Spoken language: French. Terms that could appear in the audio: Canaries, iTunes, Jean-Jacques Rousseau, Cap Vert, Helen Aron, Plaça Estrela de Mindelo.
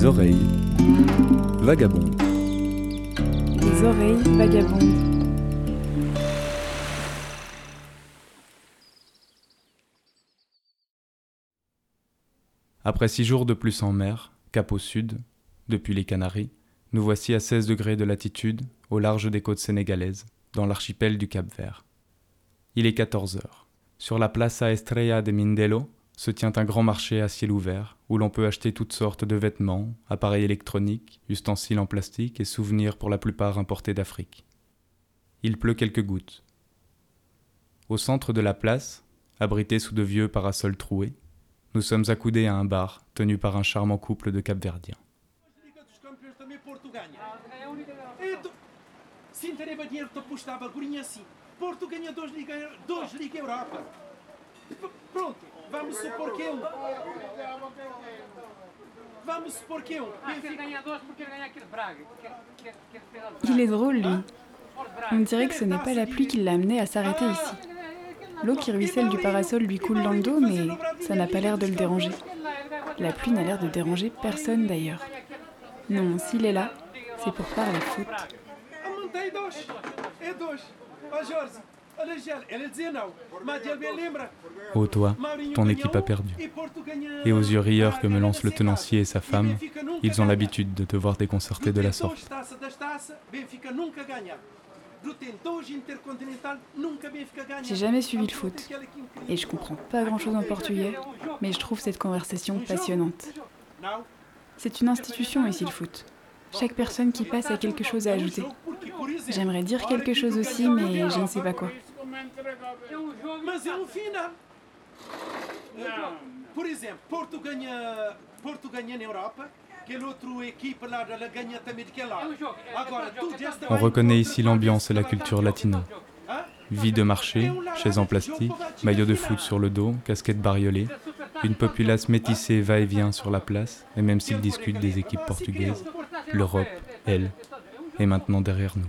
Les oreilles vagabondes. Les oreilles vagabondes. Après 6 jours de plus en mer, cap au sud, depuis les Canaries, nous voici à 16 degrés de latitude, au large des côtes sénégalaises, dans l'archipel du Cap Vert. Il est 14 heures. Sur la Plaça Estrela de Mindelo se tient un grand marché à ciel ouvert, où l'on peut acheter toutes sortes de vêtements, appareils électroniques, ustensiles en plastique et souvenirs pour la plupart importés d'Afrique. Il pleut quelques gouttes. Au centre de la place, abrités sous de vieux parasols troués, nous sommes accoudés à un bar tenu par un charmant couple de Capverdiens. Il est drôle, lui. On dirait que ce n'est pas la pluie qui l'a amené à s'arrêter ici. L'eau qui ruisselle du parasol lui coule dans le dos, mais ça n'a pas l'air de le déranger. La pluie n'a l'air de déranger personne, d'ailleurs. Non, s'il est là, c'est pour faire la faute. Ô toi, ton équipe a perdu. Et aux yeux rieurs que me lancent le tenancier et sa femme, ils ont l'habitude de te voir déconcerté de la sorte. J'ai jamais suivi le foot, et je comprends pas grand-chose en portugais, mais je trouve cette conversation passionnante. C'est une institution ici le foot. Chaque personne qui passe a quelque chose à ajouter. J'aimerais dire quelque chose aussi, mais je ne sais pas quoi. On reconnaît ici l'ambiance et la culture latino. Vie de marché, chaises en plastique, maillots de foot sur le dos, casquettes bariolées. Une populace métissée va et vient sur la place, et même s'ils discutent des équipes portugaises, l'Europe, elle, est maintenant derrière nous.